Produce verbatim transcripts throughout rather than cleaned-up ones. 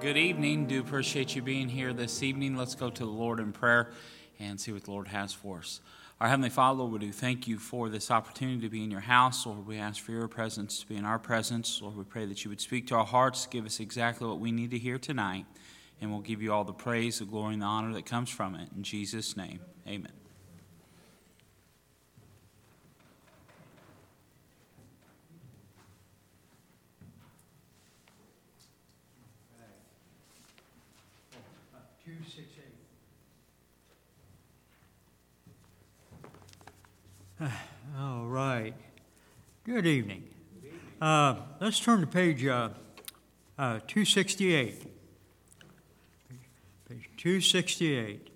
good evening. Do appreciate you being here this evening. Let's go to the Lord in prayer and see what the Lord has for us. Our Heavenly Father, Lord, we do thank you for this opportunity to be in your house. Lord, we ask for your presence to be in our presence. Lord, we pray that you would speak to our hearts, give us exactly what we need to hear tonight, and we'll give you all the praise, the glory, and the honor that comes from it. In Jesus' name, amen. All right. Good evening. Good evening. Uh, let's turn to page uh, uh, two sixty-eight. Page two sixty-eight.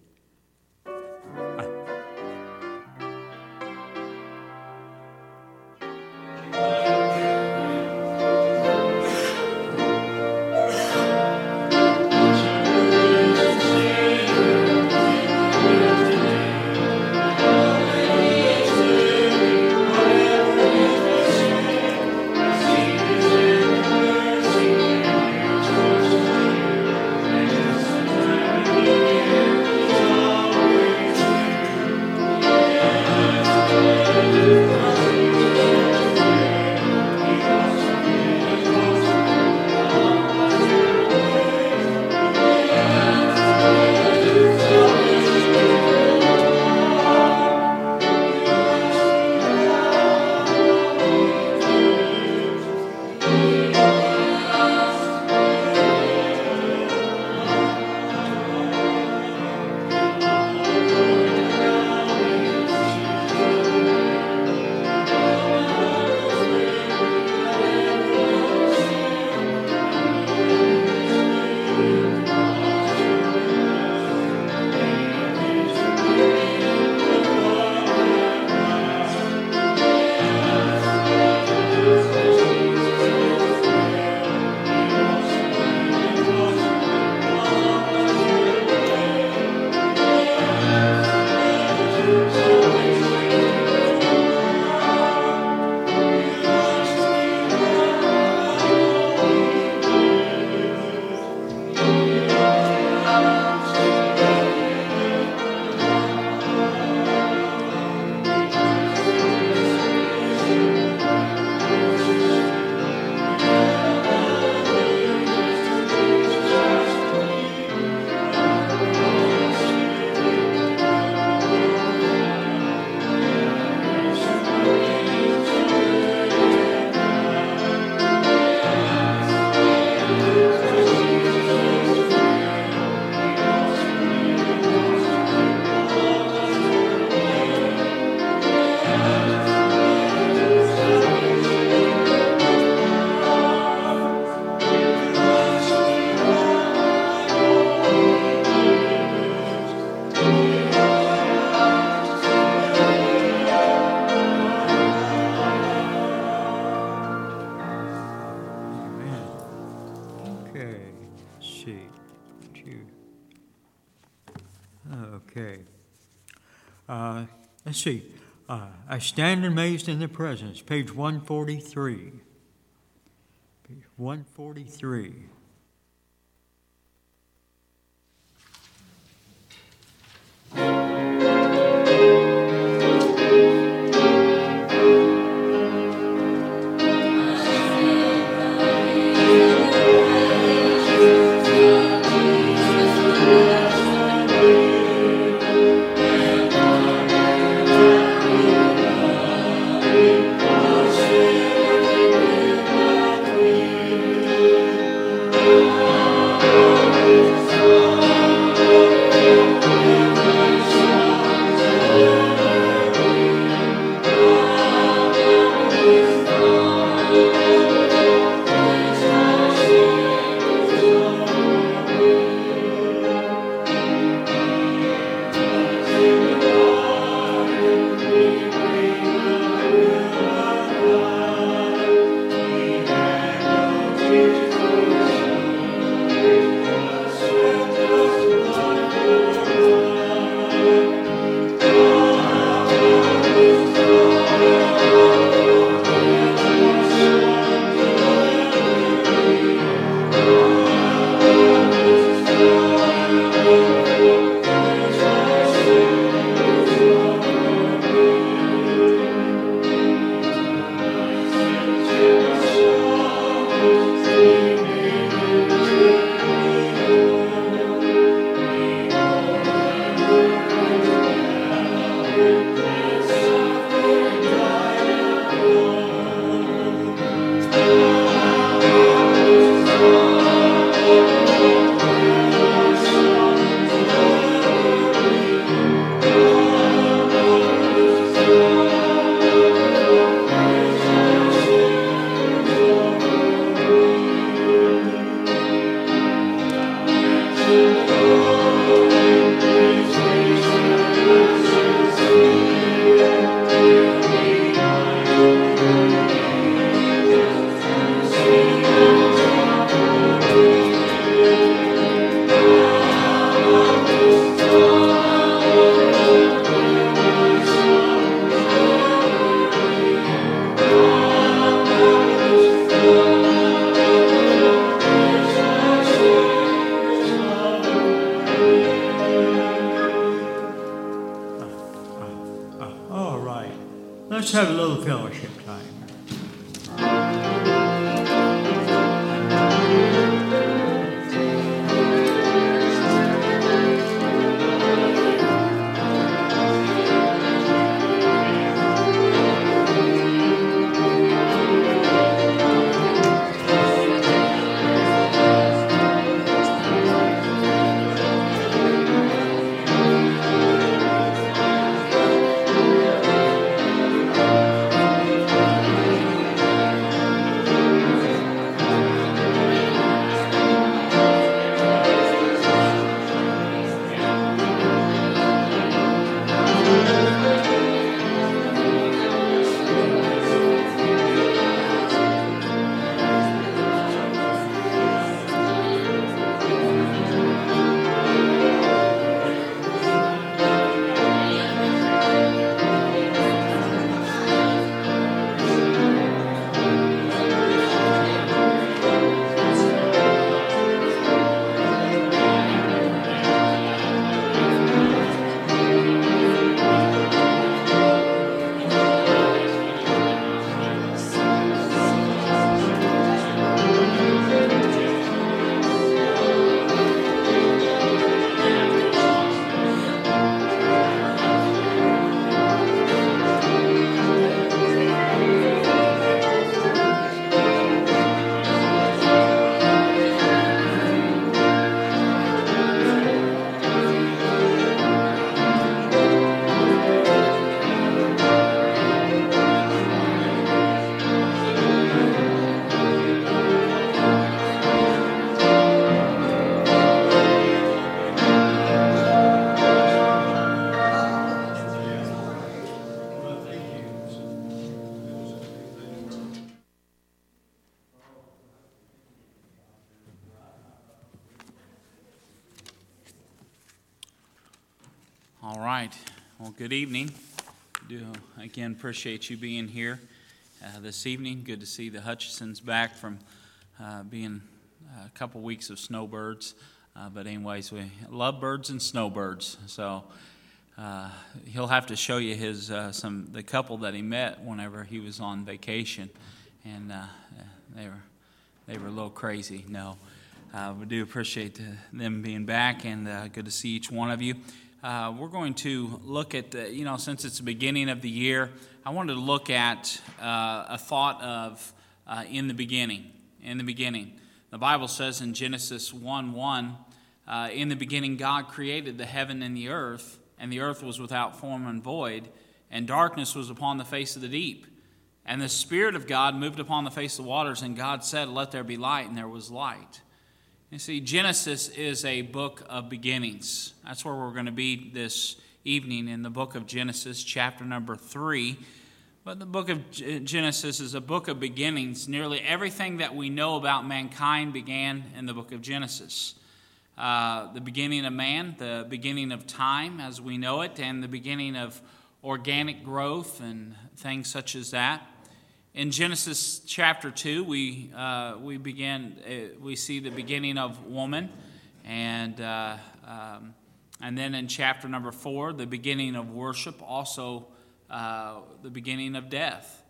Uh, Let's see. Uh, I stand amazed in the presence. Page one forty-three. Page one forty-three. Let's have a little fellowship time. Good evening. Do again appreciate you being here uh, this evening. Good to see the Hutchisons back from uh, being a couple weeks of snowbirds. Uh, but anyways, we love birds and snowbirds. So uh, he'll have to show you his uh, some the couple that he met whenever he was on vacation, and uh, they were they were a little crazy. No, uh, we do appreciate the, them being back, and uh, good to see each one of you. Uh, we're going to look at, the, you know, since it's the beginning of the year, I wanted to look at uh, a thought of uh, in the beginning, in the beginning. The Bible says in Genesis one one, uh, in the beginning God created the heaven and the earth, and the earth was without form and void, and darkness was upon the face of the deep. And the Spirit of God moved upon the face of the waters, and God said, let there be light, and there was light. You see, Genesis is a book of beginnings. That's where we're going to be this evening, in the book of Genesis, chapter number three. But the book of Genesis is a book of beginnings. Nearly everything that we know about mankind began in the book of Genesis. Uh, the beginning of man, the beginning of time as we know it, and the beginning of organic growth and things such as that. In Genesis chapter two, we uh, we begin uh, we see the beginning of woman, and uh, um, and then in chapter number four, the beginning of worship, also uh, the beginning of death.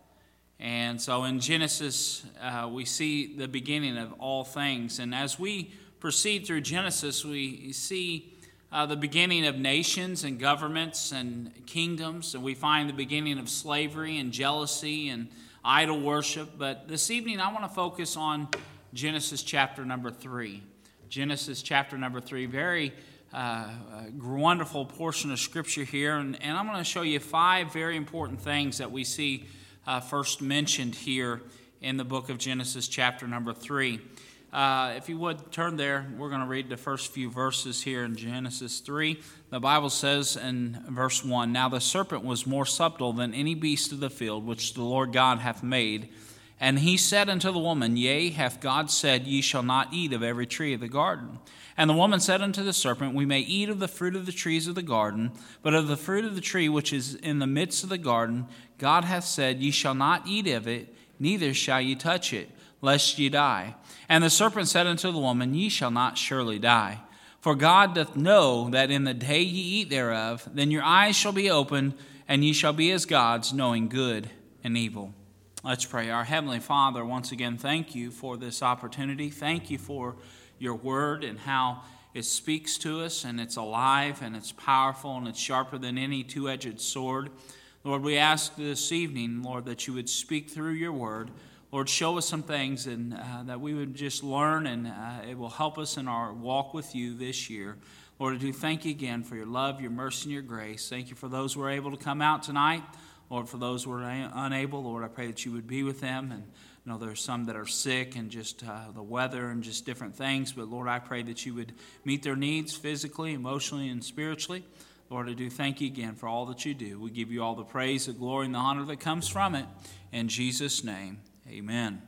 And so in Genesis, uh, we see the beginning of all things. And as we proceed through Genesis, we see uh, the beginning of nations and governments and kingdoms, and we find the beginning of slavery and jealousy and idol worship. But this evening I want to focus on Genesis chapter number three. Genesis chapter number three, very uh, wonderful portion of Scripture here, and, and I'm going to show you five very important things that we see uh, first mentioned here in the book of Genesis chapter number three. Uh, if you would turn there, we're going to read the first few verses here in Genesis three. The Bible says in verse one, now the serpent was more subtle than any beast of the field which the Lord God hath made. And he said unto the woman, yea, hath God said, ye shall not eat of every tree of the garden. And the woman said unto the serpent, we may eat of the fruit of the trees of the garden, but of the fruit of the tree which is in the midst of the garden, God hath said, ye shall not eat of it, neither shall ye touch it, lest ye die. And the serpent said unto the woman, ye shall not surely die. For God doth know that in the day ye eat thereof, then your eyes shall be opened, and ye shall be as gods, knowing good and evil. Let's pray. Our Heavenly Father, once again, thank you for this opportunity. Thank you for your word and how it speaks to us, and it's alive, and it's powerful, and it's sharper than any two-edged sword. Lord, we ask this evening, Lord, that you would speak through your word. Lord, show us some things and uh, that we would just learn, and uh, it will help us in our walk with you this year. Lord, I do thank you again for your love, your mercy, and your grace. Thank you for those who are able to come out tonight. Lord, for those who are unable, Lord, I pray that you would be with them. And you know, there are some that are sick and just uh, the weather and just different things. But, Lord, I pray that you would meet their needs physically, emotionally, and spiritually. Lord, I do thank you again for all that you do. We give you all the praise, the glory, and the honor that comes from it. In Jesus' name, amen.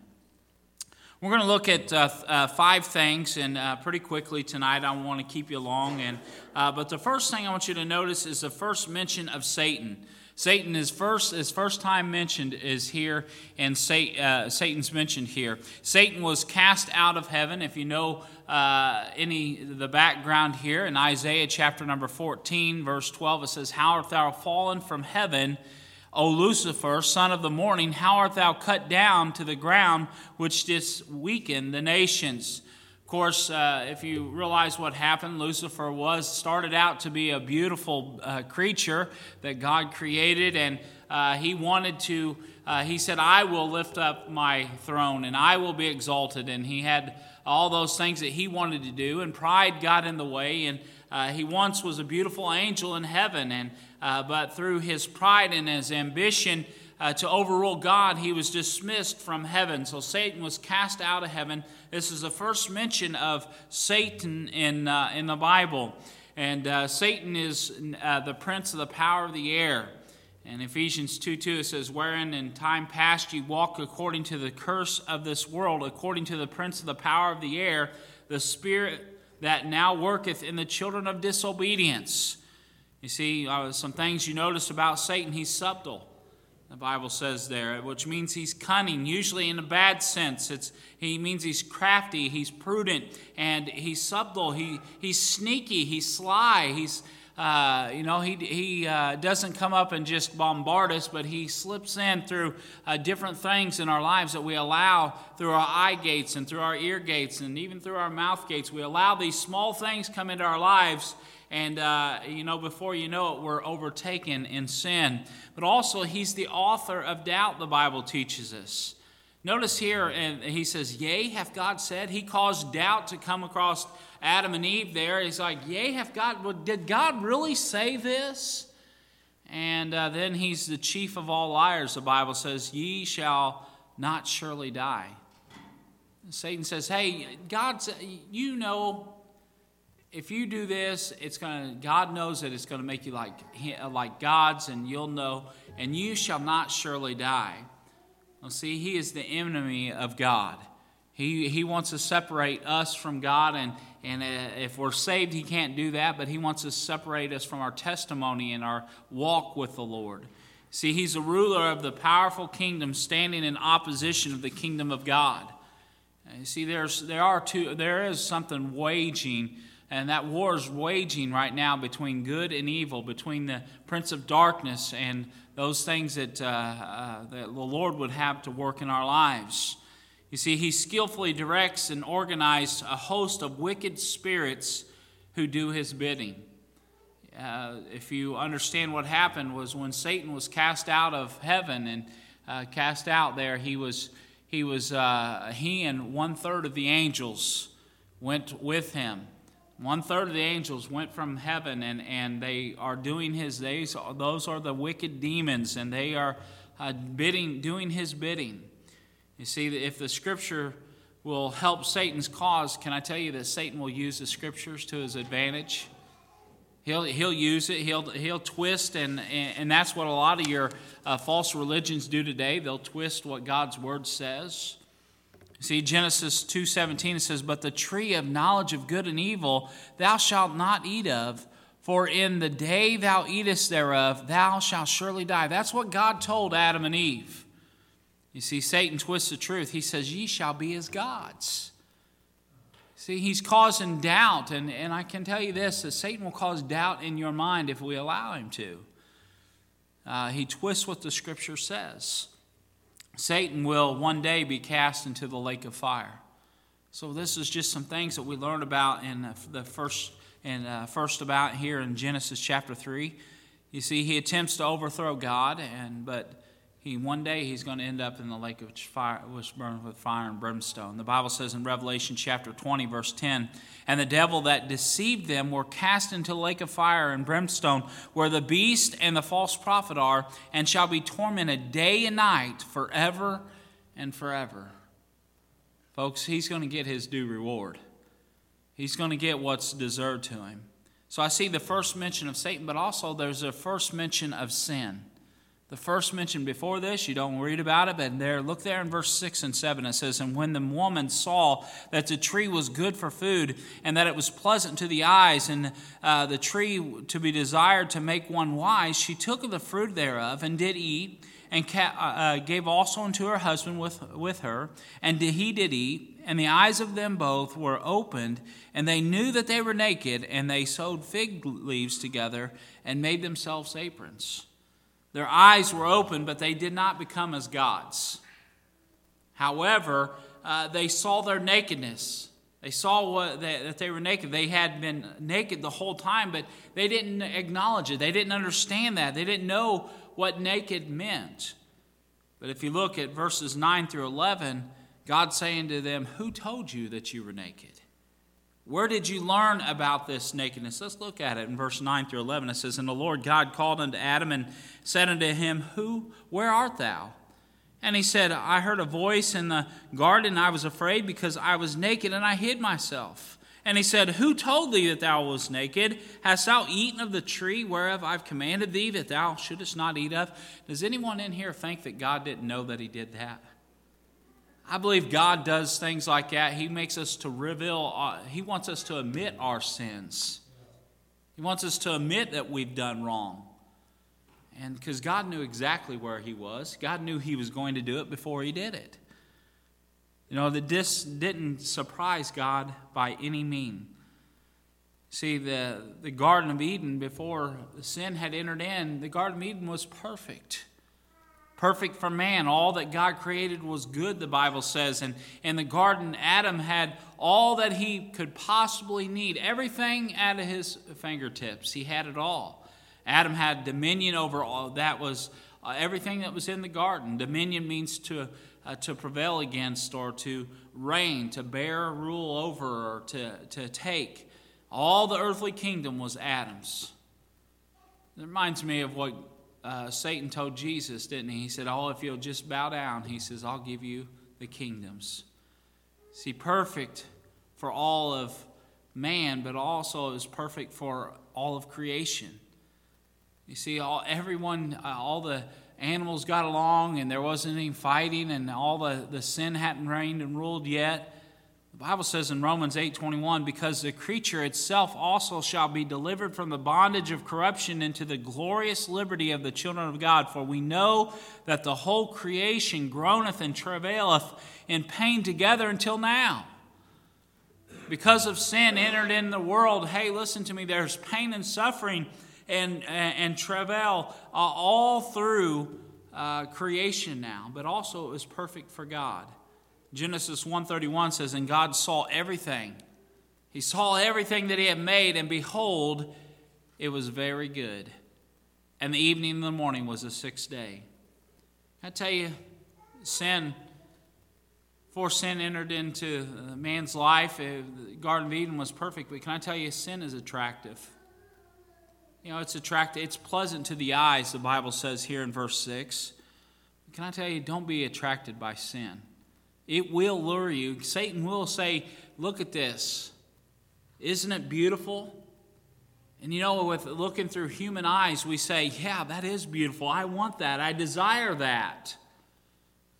We're going to look at uh, uh, five things, and uh, pretty quickly tonight. I don't want to keep you long. And uh, but the first thing I want you to notice is the first mention of Satan. Satan is first, his first time mentioned is here, and uh, Satan's mentioned here. Satan was cast out of heaven. If you know uh, any the background here, in Isaiah chapter number fourteen, verse twelve, it says, "How art thou fallen from heaven, O Lucifer, son of the morning? How art thou cut down to the ground, which didst weaken the nations?" Of course, uh, if you realize what happened, Lucifer was started out to be a beautiful uh, creature that God created, and uh, he wanted to, uh, he said, "I will lift up my throne, and I will be exalted," and he had all those things that he wanted to do, and pride got in the way, and uh, he once was a beautiful angel in heaven, and uh, but through his pride and his ambition Uh, to overrule God, he was dismissed from heaven. So Satan was cast out of heaven. This is the first mention of Satan in uh, in the Bible. And uh, Satan is uh, the prince of the power of the air. And Ephesians two two, it says, "Wherein in time past ye walked according to the curse of this world, according to the prince of the power of the air, the spirit that now worketh in the children of disobedience." You see, uh, some things you notice about Satan, he's subtle. The Bible says there, which means he's cunning, usually in a bad sense. It's he means he's crafty, he's prudent, and he's subtle. He he's sneaky, he's sly. He's uh, you know he he uh, doesn't come up and just bombard us, but he slips in through uh, different things in our lives that we allow through our eye gates and through our ear gates and even through our mouth gates. We allow these small things come into our lives. And, uh, you know, before you know it, we're overtaken in sin. But also, he's the author of doubt, the Bible teaches us. Notice here, and he says, "Yea, hath God said?" He caused doubt to come across Adam and Eve there. He's like, "Yea, hath God, well, did God really say this?" And uh, then he's the chief of all liars, the Bible says, "Ye shall not surely die." Satan says, "Hey, God, you know, if you do this, it's going to, God knows that it's going to make you like like gods, and you'll know, and you shall not surely die." Well, see, he is the enemy of God. He he wants to separate us from God, and and if we're saved, he can't do that. But he wants to separate us from our testimony and our walk with the Lord. See, he's a ruler of the powerful kingdom, standing in opposition of the kingdom of God. You see, there's there are two. There is something waging. And that war is waging right now between good and evil, between the prince of darkness and those things that, uh, uh, that the Lord would have to work in our lives. You see, he skillfully directs and organizes a host of wicked spirits who do his bidding. Uh, if you understand what happened was when Satan was cast out of heaven and uh, cast out there, he was he was uh, he and one third of the angels went with him. One third of the angels went from heaven, and, and they are doing his days. Those are the wicked demons, and they are uh, bidding, doing his bidding. You see, if the Scripture will help Satan's cause, can I tell you that Satan will use the Scriptures to his advantage? He'll he'll use it. He'll he'll twist, and and, and that's what a lot of your uh, false religions do today. They'll twist what God's Word says. See, Genesis two seventeen, it says, "But the tree of knowledge of good and evil thou shalt not eat of, for in the day thou eatest thereof thou shalt surely die." That's what God told Adam and Eve. You see, Satan twists the truth. He says, "Ye shall be as gods." See, he's causing doubt, and, and I can tell you this, that Satan will cause doubt in your mind if we allow him to. Uh, he twists what the Scripture says. Satan will one day be cast into the lake of fire. So this is just some things that we learned about in the first and uh, first about here in Genesis chapter three. You see, he attempts to overthrow God, and but he one day he's going to end up in the lake which fire which burns with fire and brimstone. The Bible says in Revelation chapter twenty, verse ten, and the devil that deceived them were cast into the lake of fire and brimstone, where the beast and the false prophet are, and shall be tormented day and night forever and forever. Folks, he's going to get his due reward. He's going to get what's deserved to him. So I see the first mention of Satan, but also there's a first mention of sin. The first mention before this, you don't read about it, but there, look there in verse six and seven. It says, and when the woman saw that the tree was good for food, and that it was pleasant to the eyes, and uh, the tree to be desired to make one wise, she took of the fruit thereof, and did eat, and ca- uh, gave also unto her husband with, with her, and he did eat. And the eyes of them both were opened, and they knew that they were naked, and they sewed fig leaves together and made themselves aprons. Their eyes were opened, but they did not become as gods. However, uh, they saw their nakedness. They saw what they, that they were naked. They had been naked the whole time, but they didn't acknowledge it. They didn't understand that. They didn't know what naked meant. But if you look at verses nine through eleven... God saying to them, who told you that you were naked? Where did you learn about this nakedness? Let's look at it in verse nine through eleven. It says, and the Lord God called unto Adam and said unto him, Who, where art thou? And he said, I heard a voice in the garden, and I was afraid because I was naked, and I hid myself. And he said, Who told thee that thou wast naked? Hast thou eaten of the tree whereof I've commanded thee that thou shouldest not eat of? Does anyone in here think that God didn't know that he did that? I believe God does things like that. He makes us to reveal, uh, he wants us to admit our sins. He wants us to admit that we've done wrong. And because God knew exactly where he was. God knew he was going to do it before he did it. You know, that this didn't surprise God by any means. See, the, the Garden of Eden, before sin had entered in, the Garden of Eden was perfect. Perfect for man. All that God created was good, the Bible says. And in the garden, Adam had all that he could possibly need. Everything at his fingertips. He had it all. Adam had dominion over all. That was uh, everything that was in the garden. Dominion means to uh, to prevail against, or to reign, to bear, rule over, or to, to take. All the earthly kingdom was Adam's. It reminds me of what Uh, Satan told Jesus, didn't he? He said, oh, if you'll just bow down, he says, I'll give you the kingdoms. See, perfect for all of man, but also is perfect for all of creation. You see, all everyone, uh, all the animals got along, and there wasn't any fighting, and all the, the sin hadn't reigned and ruled yet. The Bible says in Romans eight twenty-one, because the creature itself also shall be delivered from the bondage of corruption into the glorious liberty of the children of God. For we know that the whole creation groaneth and travaileth in pain together until now. Because of sin entered in the world, hey, listen to me, there's pain and suffering and, and, and travail uh, all through uh, creation now. But also it was perfect for God. Genesis one thirty-one says, and God saw everything. He saw everything that he had made, and behold, it was very good. And the evening and the morning was the sixth day. I tell you, sin, before sin entered into man's life, the Garden of Eden was perfect. But can I tell you, sin is attractive. You know, it's attractive. It's pleasant to the eyes, the Bible says here in verse six. Can I tell you, don't be attracted by sin. It will lure you. Satan will say, look at this. Isn't it beautiful? And you know, with looking through human eyes, we say, yeah, that is beautiful. I want that. I desire that.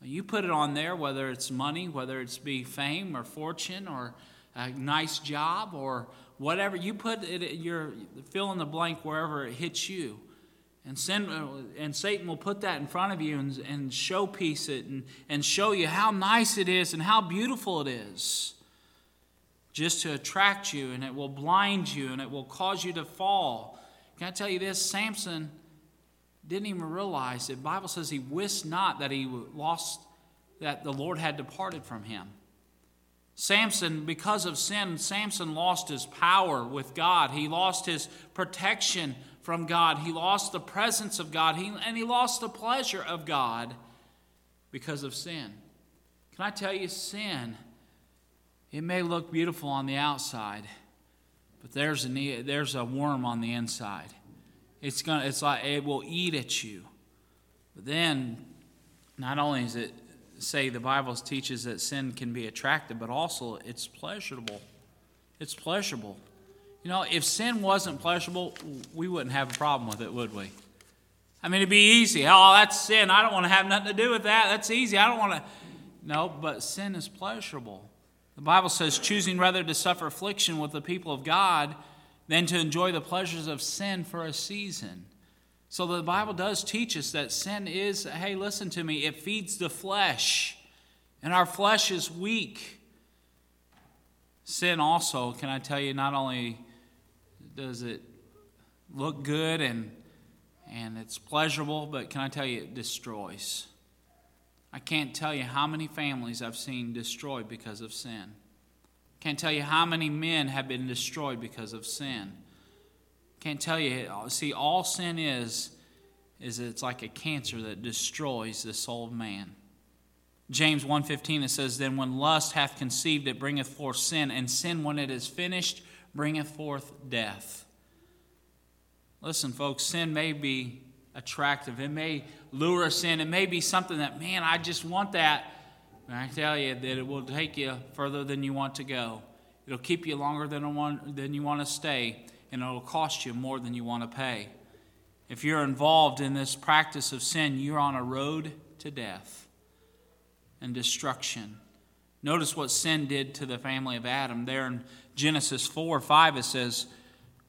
You put it on there, whether it's money, whether it's be fame or fortune or a nice job or whatever. You put it, you're fill in the blank wherever it hits you. And, sin, and Satan will put that in front of you and, and showpiece it and, and show you how nice it is and how beautiful it is, just to attract you, and it will blind you and it will cause you to fall. Can I tell you this? Samson didn't even realize it. The Bible says he wist not that he lost that the Lord had departed from him. Samson, because of sin, Samson lost his power with God. He lost his protection from God. He lost the presence of God. He, and he lost the pleasure of God because of sin. Can I tell you, sin, it may look beautiful on the outside, but there's a, there's a worm on the inside. It's gonna, it's like it will eat at you. But then, not only is it say the Bible teaches that sin can be attractive, but also it's pleasurable. It's pleasurable. You know, if sin wasn't pleasurable, we wouldn't have a problem with it, would we? I mean, it'd be easy. Oh, that's sin. I don't want to have nothing to do with that. That's easy. I don't want to. No, but sin is pleasurable. The Bible says, choosing rather to suffer affliction with the people of God than to enjoy the pleasures of sin for a season. So the Bible does teach us that sin is, hey, listen to me, it feeds the flesh, and our flesh is weak. Sin also, can I tell you, not only does it look good and, and it's pleasurable, but can I tell you, it destroys. I can't tell you how many families I've seen destroyed because of sin. Can't tell you how many men have been destroyed because of sin. Can't tell you. See, all sin is, is it's like a cancer that destroys the soul of man. James one fifteen, it says, then when lust hath conceived, it bringeth forth sin, and sin, when it is finished, bringeth forth death. Listen, folks, sin may be attractive. It may lure us in. It may be something that, man, I just want that. And I tell you that it will take you further than you want to go. It'll keep you longer than you want to stay. And it'll cost you more than you want to pay. If you're involved in this practice of sin, you're on a road to death and destruction. Notice what sin did to the family of Adam. There in Genesis four, five, it says,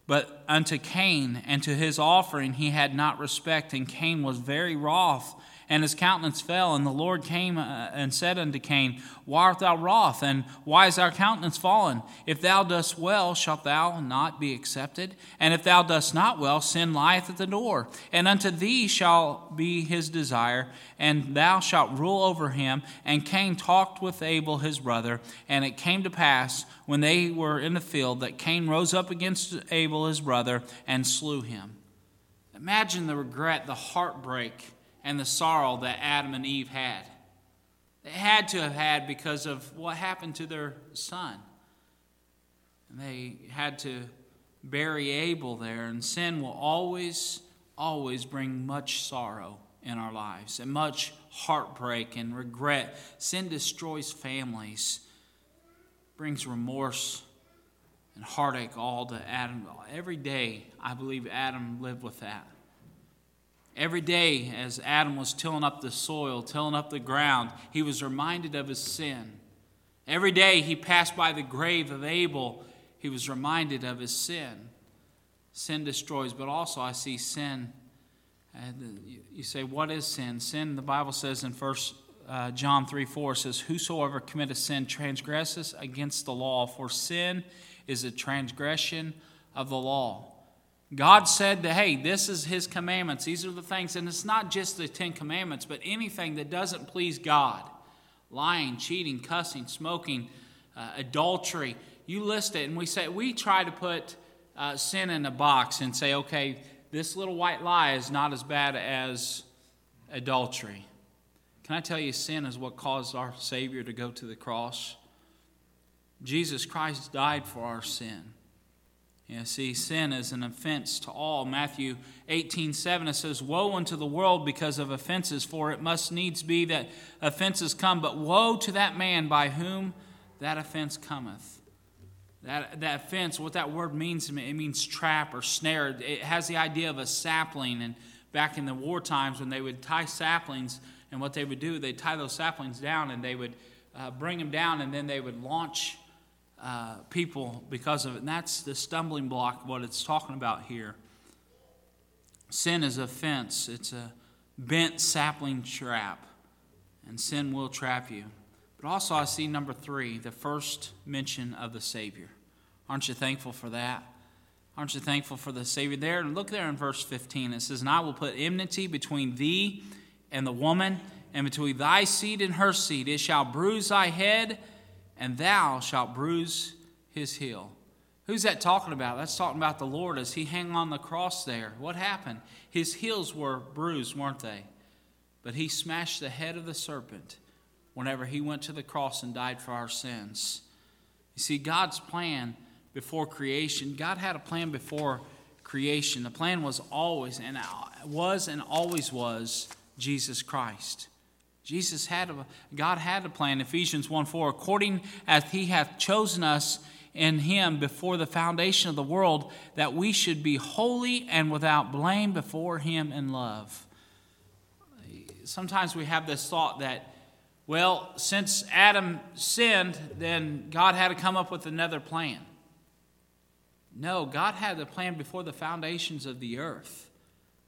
but unto Cain and to his offering he had not respect, and Cain was very wroth, and his countenance fell. And the Lord came and said unto Cain, why art thou wroth, and why is thy countenance fallen? If thou dost well, shalt thou not be accepted? And if thou dost not well, sin lieth at the door. And unto thee shall be his desire, and thou shalt rule over him. And Cain talked with Abel his brother. And it came to pass, when they were in the field, that Cain rose up against Abel his brother and slew him. Imagine the regret, the heartbreak, and the sorrow that Adam and Eve had. They had to have had because of what happened to their son. And they had to bury Abel there. And sin will always, always bring much sorrow in our lives. And much heartbreak and regret. Sin destroys families. Brings remorse and heartache all to Adam. Every day, I believe Adam lived with that. Every day as Adam was tilling up the soil, tilling up the ground, he was reminded of his sin. Every day he passed by the grave of Abel, he was reminded of his sin. Sin destroys, but also I see sin. And you say, what is sin? Sin, the Bible says in First John three four, it says, whosoever committeth sin transgresseth against the law, for sin is a transgression of the law. God said that, hey, this is His commandments. These are the things. And it's not just the Ten Commandments, but anything that doesn't please God. Lying, cheating, cussing, smoking, uh, adultery. You list it, and we say we try to put uh, sin in a box and say, okay, this little white lie is not as bad as adultery. Can I tell you, sin is what caused our Savior to go to the cross? Jesus Christ died for our sin. You see, sin is an offense to all. Matthew eighteen seven, it says, woe unto the world because of offenses, for it must needs be that offenses come, but woe to that man by whom that offense cometh. That, that offense, what that word means to me, it means trap or snare. It has the idea of a sapling. And back in the war times when they would tie saplings, and what they would do, they'd tie those saplings down and they would uh, bring them down, and then they would launch Uh, people because of it. And that's the stumbling block, what it's talking about here. Sin is a fence. It's a bent sapling trap. And sin will trap you. But also I see number three, the first mention of the Savior. Aren't you thankful for that? Aren't you thankful for the Savior? There, look there in verse fifteen. It says, and I will put enmity between thee and the woman, and between thy seed and her seed. It shall bruise thy head, and thou shalt bruise his heel. Who's that talking about? That's talking about the Lord as he hung on the cross there. What happened? His heels were bruised, weren't they? But he smashed the head of the serpent whenever he went to the cross and died for our sins. You see, God's plan before creation, God had a plan before creation. The plan was always and was and always was Jesus Christ. Jesus had a, God had a plan. Ephesians one four, according as he hath chosen us in him before the foundation of the world, that we should be holy and without blame before him in love. Sometimes we have this thought that, well, since Adam sinned, then God had to come up with another plan. No, God had a plan before the foundations of the earth.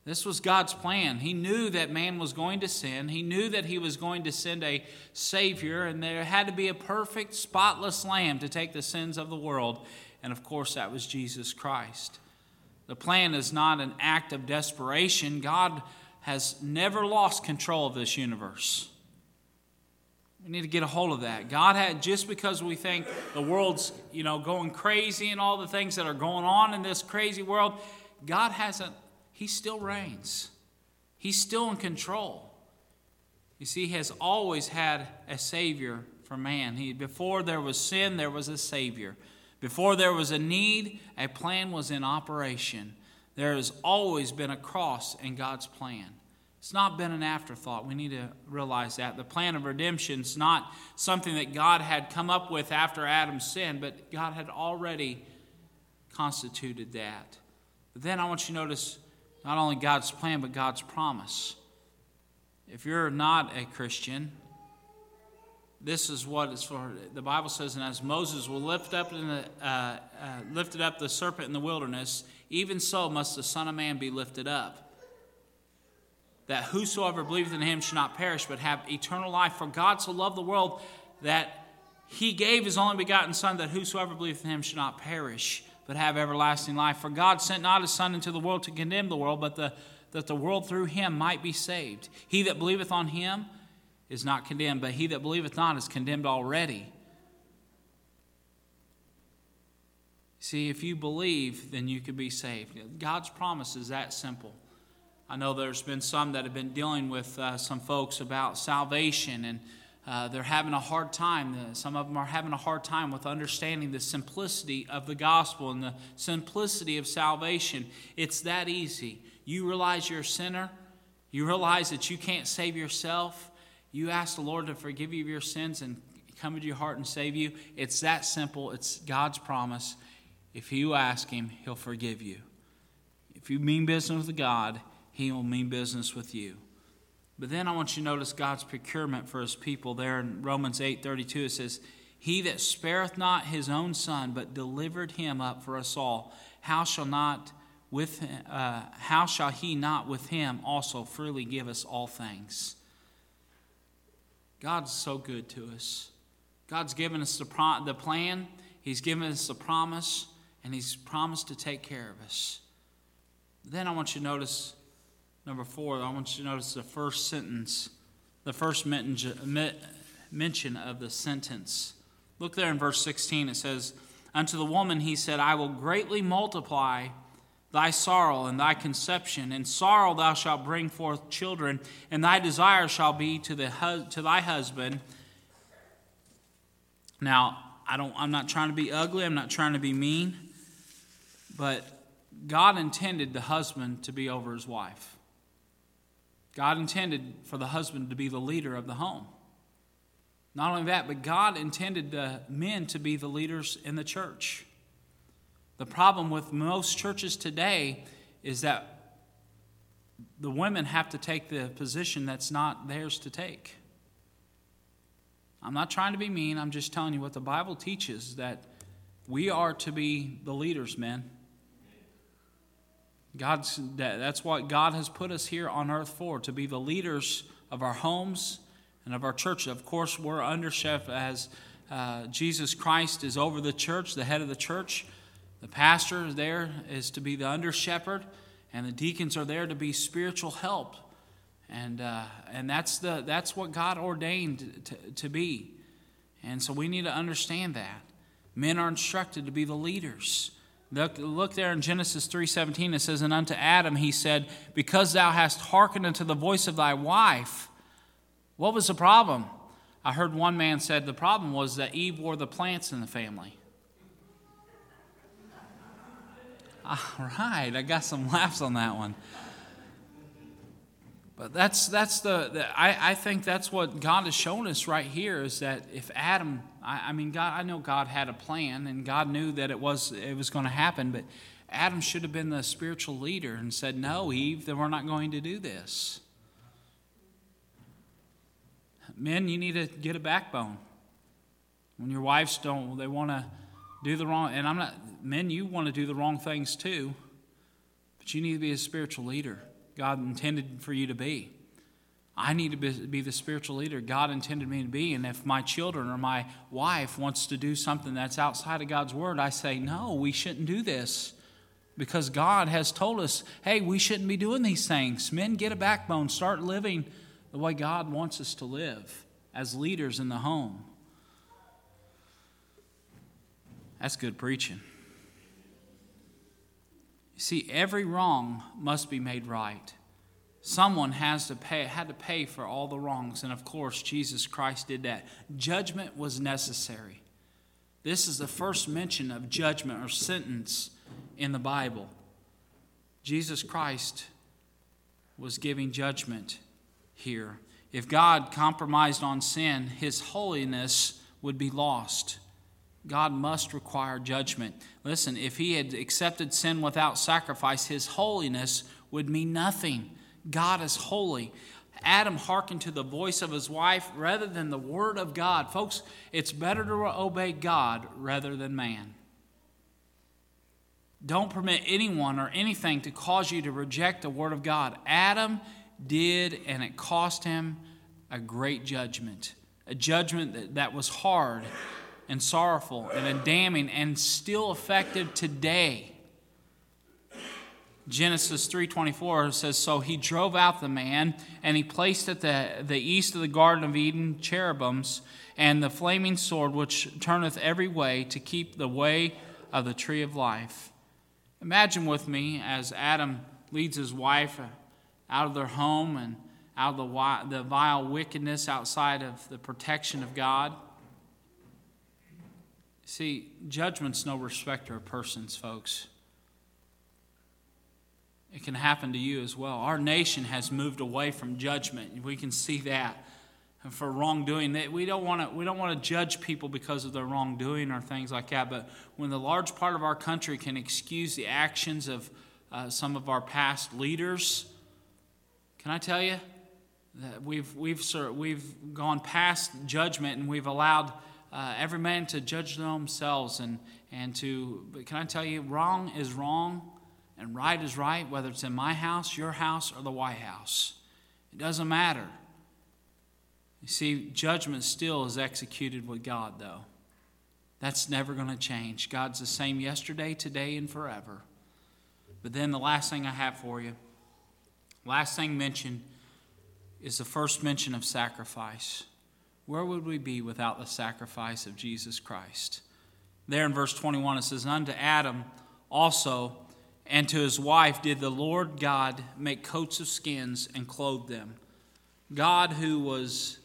This was God's plan. He knew that man was going to sin. He knew that he was going to send a Savior, and there had to be a perfect, spotless lamb to take the sins of the world. And, of course, that was Jesus Christ. The plan is not an act of desperation. God has never lost control of this universe. We need to get a hold of that. God had, just because we think the world's, you know, going crazy and all the things that are going on in this crazy world, God hasn't, he still reigns. He's still in control. You see, he has always had a Savior for man. He, before there was sin, there was a Savior. Before there was a need, a plan was in operation. There has always been a cross in God's plan. It's not been an afterthought. We need to realize that. The plan of redemption is not something that God had come up with after Adam's sin, but God had already constituted that. But then I want you to notice not only God's plan, but God's promise. If you're not a Christian, this is what it's for. The Bible says, and as Moses will lift up in the, uh, uh, lifted up the serpent in the wilderness, even so must the Son of Man be lifted up, that whosoever believeth in him should not perish, but have eternal life. For God so loved the world that he gave his only begotten Son, that whosoever believeth in him should not perish, but have everlasting life. For God sent not his Son into the world to condemn the world, but the, that the world through him might be saved. He that believeth on him is not condemned, but he that believeth not is condemned already. See, if you believe, then you could be saved. God's promise is that simple. I know there's been some that have been dealing with uh, some folks about salvation, and uh, they're having a hard time. Some of them are having a hard time with understanding the simplicity of the gospel and the simplicity of salvation. It's that easy. You realize you're a sinner. You realize that you can't save yourself. You ask the Lord to forgive you of your sins and come into your heart and save you. It's that simple. It's God's promise. If you ask him, he'll forgive you. If you mean business with God, he will mean business with you. But then I want you to notice God's procurement for his people. There in Romans eight thirty-two, it says, he that spareth not his own Son, but delivered him up for us all, how shall not with uh, how shall he not with him also freely give us all things? God's so good to us. God's given us the, pro- the plan. He's given us the promise. And he's promised to take care of us. Then I want you to notice, number four, I want you to notice the first sentence, the first mention of the sentence. Look there in verse sixteen. It says, unto the woman he said, I will greatly multiply thy sorrow and thy conception. In sorrow thou shalt bring forth children, and thy desire shall be to the hu- to thy husband. Now, I don't, I'm not trying to be ugly. I'm not trying to be mean. But God intended the husband to be over his wife. God intended for the husband to be the leader of the home. Not only that, but God intended the men to be the leaders in the church. The problem with most churches today is that the women have to take the position that's not theirs to take. I'm not trying to be mean. I'm just telling you what the Bible teaches, that we are to be the leaders, men. God's, that's what God has put us here on earth for, to be the leaders of our homes and of our church. Of course, we're under chef as uh, Jesus Christ is over the church, the head of the church. The pastor there is to be the under shepherd, and the deacons are there to be spiritual help And uh, and that's the that's what God ordained to, to be. And so we need to understand that. Men are instructed to be the leaders. Look, look there in Genesis three seventeen, it says, "And unto Adam he said, Because thou hast hearkened unto the voice of thy wife." What was the problem? I heard one man said the problem was that Eve wore the plants in the family. All right, I got some laughs on that one. But that's that's the, the I, I think that's what God has shown us right here, is that if Adam, I, I mean God, I know God had a plan and God knew that it was it was going to happen, but Adam should have been the spiritual leader and said, "No, Eve, then we're not going to do this." Men, you need to get a backbone. When your wives don't, they want to do the wrong, and I'm not, men, you want to do the wrong things too, but you need to be a spiritual leader. God intended for you to be. I need to be, be the spiritual leader God intended me to be. And if my children or my wife wants to do something that's outside of God's word, I say, "No, we shouldn't do this," because God has told us, "Hey, we shouldn't be doing these things." Men, get a backbone. Start living the way God wants us to live as leaders in the home. That's good preaching. See, every wrong must be made right. Someone has to pay, had to pay for all the wrongs, and of course, Jesus Christ did that. Judgment was necessary. This is the first mention of judgment or sentence in the Bible. Jesus Christ was giving judgment here. If God compromised on sin, his holiness would be lost. God must require judgment. Listen, if he had accepted sin without sacrifice, his holiness would mean nothing. God is holy. Adam hearkened to the voice of his wife rather than the word of God. Folks, it's better to obey God rather than man. Don't permit anyone or anything to cause you to reject the word of God. Adam did, and it cost him a great judgment. A judgment that, that was hard and sorrowful and damning and still effective today. Genesis three twenty-four says, "So he drove out the man, and he placed at the, the east of the Garden of Eden cherubims and the flaming sword which turneth every way to keep the way of the tree of life." Imagine with me as Adam leads his wife out of their home and out of the, the vile wickedness outside of the protection of God. See, judgment's no respecter of persons, folks. It can happen to you as well. Our nation has moved away from judgment. We can see that. And for wrongdoing, we don't want to we don't want to judge people because of their wrongdoing or things like that. But when the large part of our country can excuse the actions of uh, some of our past leaders, can I tell you that we've we've sir, we've gone past judgment and we've allowed Uh, every man to judge themselves and, and to, but can I tell you, wrong is wrong and right is right, whether it's in my house, your house, or the White House. It doesn't matter. You see, judgment still is executed with God, though. That's never going to change. God's the same yesterday, today, and forever. But then the last thing I have for you, last thing mentioned, is the first mention of sacrifice. Where would we be without the sacrifice of Jesus Christ? There in verse twenty-one it says, "Unto Adam also and to his wife did the Lord God make coats of skins and clothe them." God, who was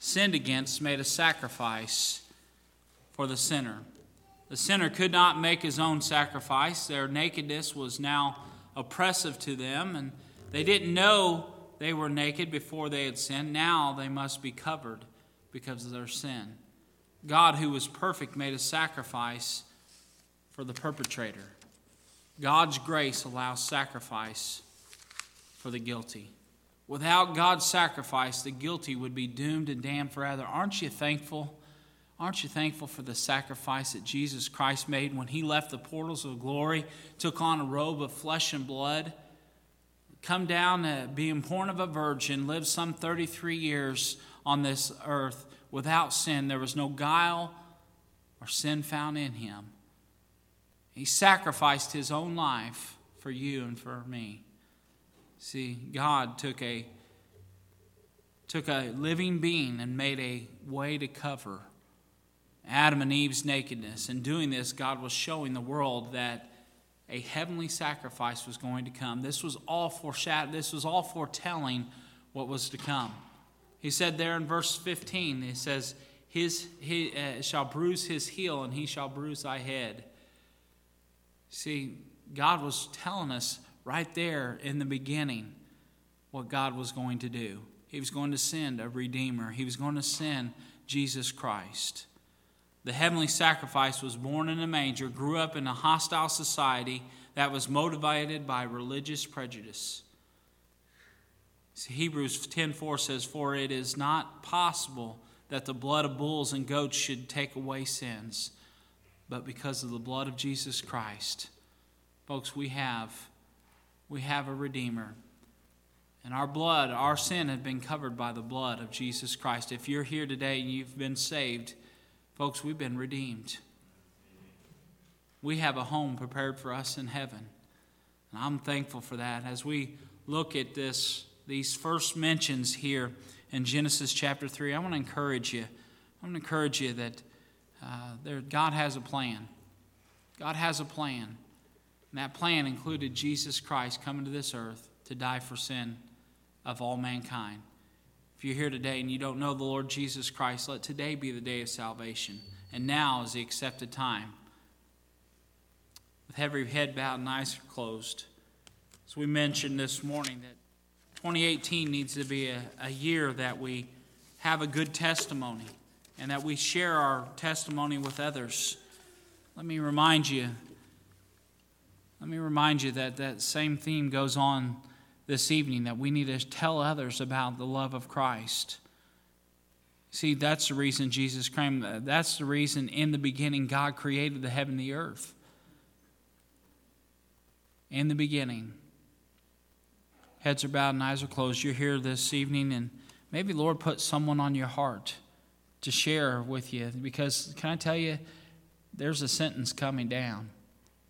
sinned against, made a sacrifice for the sinner. The sinner could not make his own sacrifice. Their nakedness was now oppressive to them, and they didn't know they were naked before they had sinned. Now they must be covered because of their sin. God, who was perfect, made a sacrifice for the perpetrator. God's grace allows sacrifice for the guilty. Without God's sacrifice, the guilty would be doomed and damned forever. Aren't you thankful? Aren't you thankful for the sacrifice that Jesus Christ made when he left the portals of glory, took on a robe of flesh and blood, come down, uh, being born of a virgin, lived some thirty-three years on this earth without sin. There was no guile or sin found in him. He sacrificed his own life for you and for me. See, God took a took a living being and made a way to cover Adam and Eve's nakedness. In doing this, God was showing the world that a heavenly sacrifice was going to come. This was all foreshadowing. This was all foretelling what was to come. He said there in verse fifteen, he says, "His he uh, shall bruise his heel, and he shall bruise thy head." See, God was telling us right there in the beginning what God was going to do. He was going to send a Redeemer. He was going to send Jesus Christ. The heavenly sacrifice was born in a manger, grew up in a hostile society that was motivated by religious prejudice. See, Hebrews ten four says, "For it is not possible that the blood of bulls and goats should take away sins, but because of the blood of Jesus Christ." Folks, we have, we have a Redeemer. And our blood, our sin had been covered by the blood of Jesus Christ. If you're here today and you've been saved, folks, we've been redeemed. We have a home prepared for us in heaven. And I'm thankful for that. As we look at this, these first mentions here in Genesis chapter three, I want to encourage you. I want to encourage you that uh, there, God has a plan. God has a plan. And that plan included Jesus Christ coming to this earth to die for sin of all mankind. If you're here today and you don't know the Lord Jesus Christ, let today be the day of salvation. And now is the accepted time. With every head bowed and eyes closed, as we mentioned this morning, that twenty eighteen needs to be a, a year that we have a good testimony and that we share our testimony with others. Let me remind you, let me remind you that that same theme goes on this evening, that we need to tell others about the love of Christ. See, that's the reason Jesus came. That's the reason in the beginning God created the heaven and the earth. In the beginning. Heads are bowed and eyes are closed. You're here this evening, and maybe Lord put someone on your heart to share with you. Because can I tell you, there's a sentence coming down.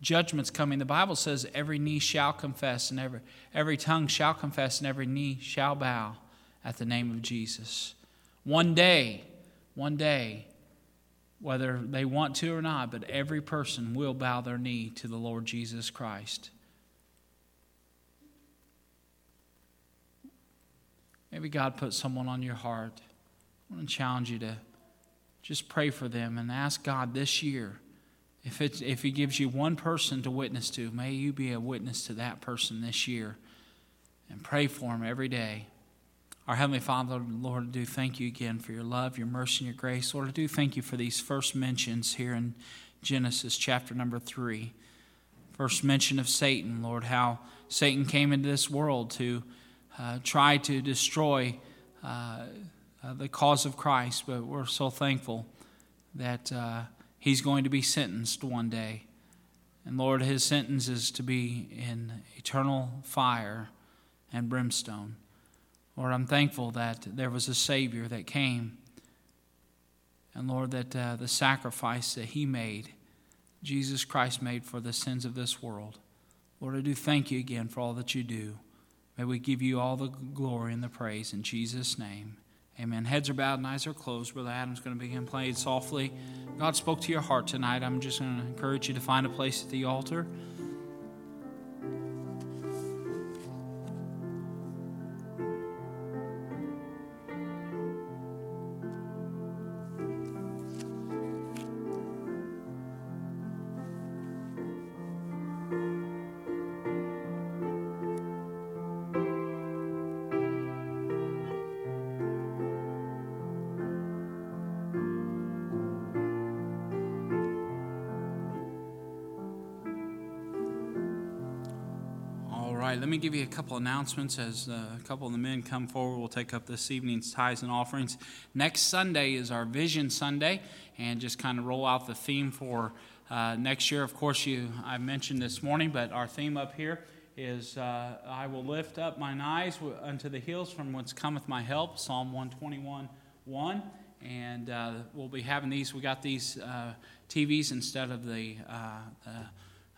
Judgment's coming. The Bible says every knee shall confess and every every tongue shall confess and every knee shall bow at the name of Jesus. One day, one day, whether they want to or not, but every person will bow their knee to the Lord Jesus Christ. Maybe God put someone on your heart. I want to challenge you to just pray for them and ask God this year. If it's, if he gives you one person to witness to, may you be a witness to that person this year and pray for him every day. Our Heavenly Father, Lord, I do thank you again for your love, your mercy, and your grace. Lord, I do thank you for these first mentions here in Genesis chapter number three. First mention of Satan, Lord, how Satan came into this world to uh, try to destroy uh, uh, the cause of Christ. But we're so thankful that Uh, He's going to be sentenced one day. And Lord, his sentence is to be in eternal fire and brimstone. Lord, I'm thankful that there was a Savior that came. And Lord, that uh, the sacrifice that he made, Jesus Christ made for the sins of this world. Lord, I do thank you again for all that you do. May we give you all the glory and the praise in Jesus' name. Amen. Heads are bowed and eyes are closed. Brother Adam's going to begin playing softly. God spoke to your heart tonight. I'm just going to encourage you to find a place at the altar. Let me give you a couple announcements as a couple of the men come forward. We'll take up this evening's tithes and offerings. Next Sunday is our Vision Sunday, and just kind of roll out the theme for uh, next year. Of course, you I mentioned this morning, but our theme up here is uh, I will lift up mine eyes unto the hills from whence cometh my help, Psalm one twenty-one, one. And uh, we'll be having these. We got these uh, T Vs instead of the, uh, uh,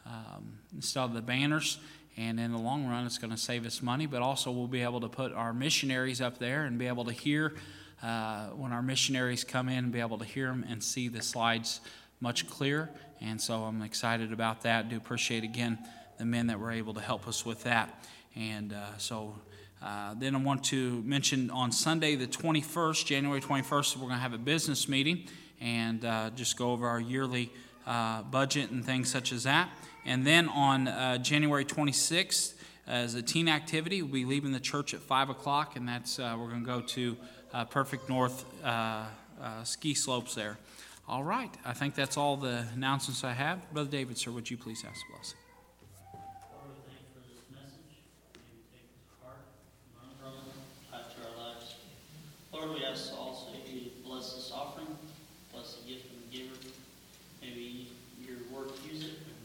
um, instead of the banners. And in the long run, it's going to save us money, but also we'll be able to put our missionaries up there and be able to hear uh, when our missionaries come in, be able to hear them and see the slides much clearer. And so I'm excited about that. I do appreciate, again, the men that were able to help us with that. And uh, so uh, then I want to mention on Sunday the twenty-first, January twenty-first, we're going to have a business meeting and uh, just go over our yearly uh, budget and things such as that. And then on uh, January twenty-sixth, as a teen activity, we'll be leaving the church at five o'clock, and that's uh, we're going to go to uh, Perfect North uh, uh, ski slopes there. All right, I think that's all the announcements I have. Brother David, sir, would you please ask a blessing? Lord, we ask also you to bless this offering, bless the gift of the giver. Maybe your work, use it, and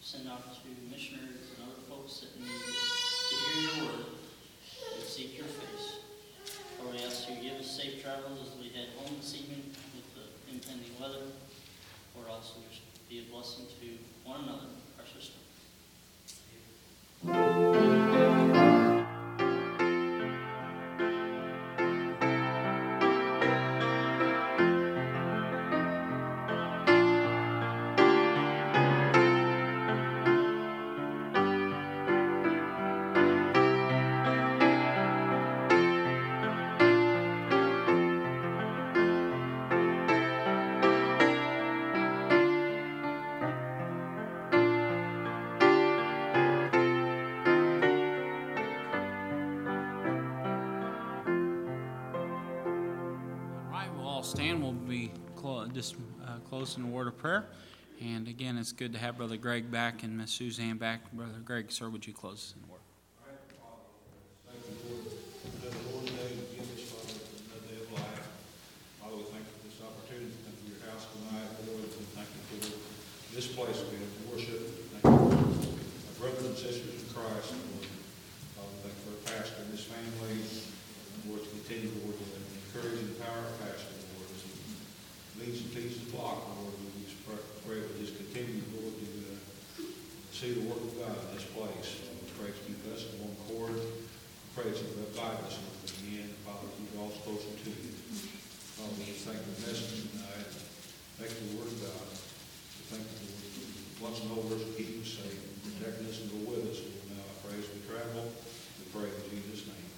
send out to missionaries and other folks that need to hear your word and seek your face. Lord, we ask you to give us safe travels as we head home this evening with the impending weather. Lord, also just be a blessing to one another, our sister. Stand. We'll be clo- just uh, closing a word of prayer. And again, it's good to have Brother Greg back and Miss Suzanne back. Brother Greg, sir, would you close us in a word? See the work of God in this place. We pray to keep us in one accord. We pray to guide us in the end. Father, keep all closer to you. Father, we thank the message tonight. Thank you for the word of God. We thank you for once and over us, keep us safe, protect us, and go with us. And now I pray as we travel, we pray in Jesus' name.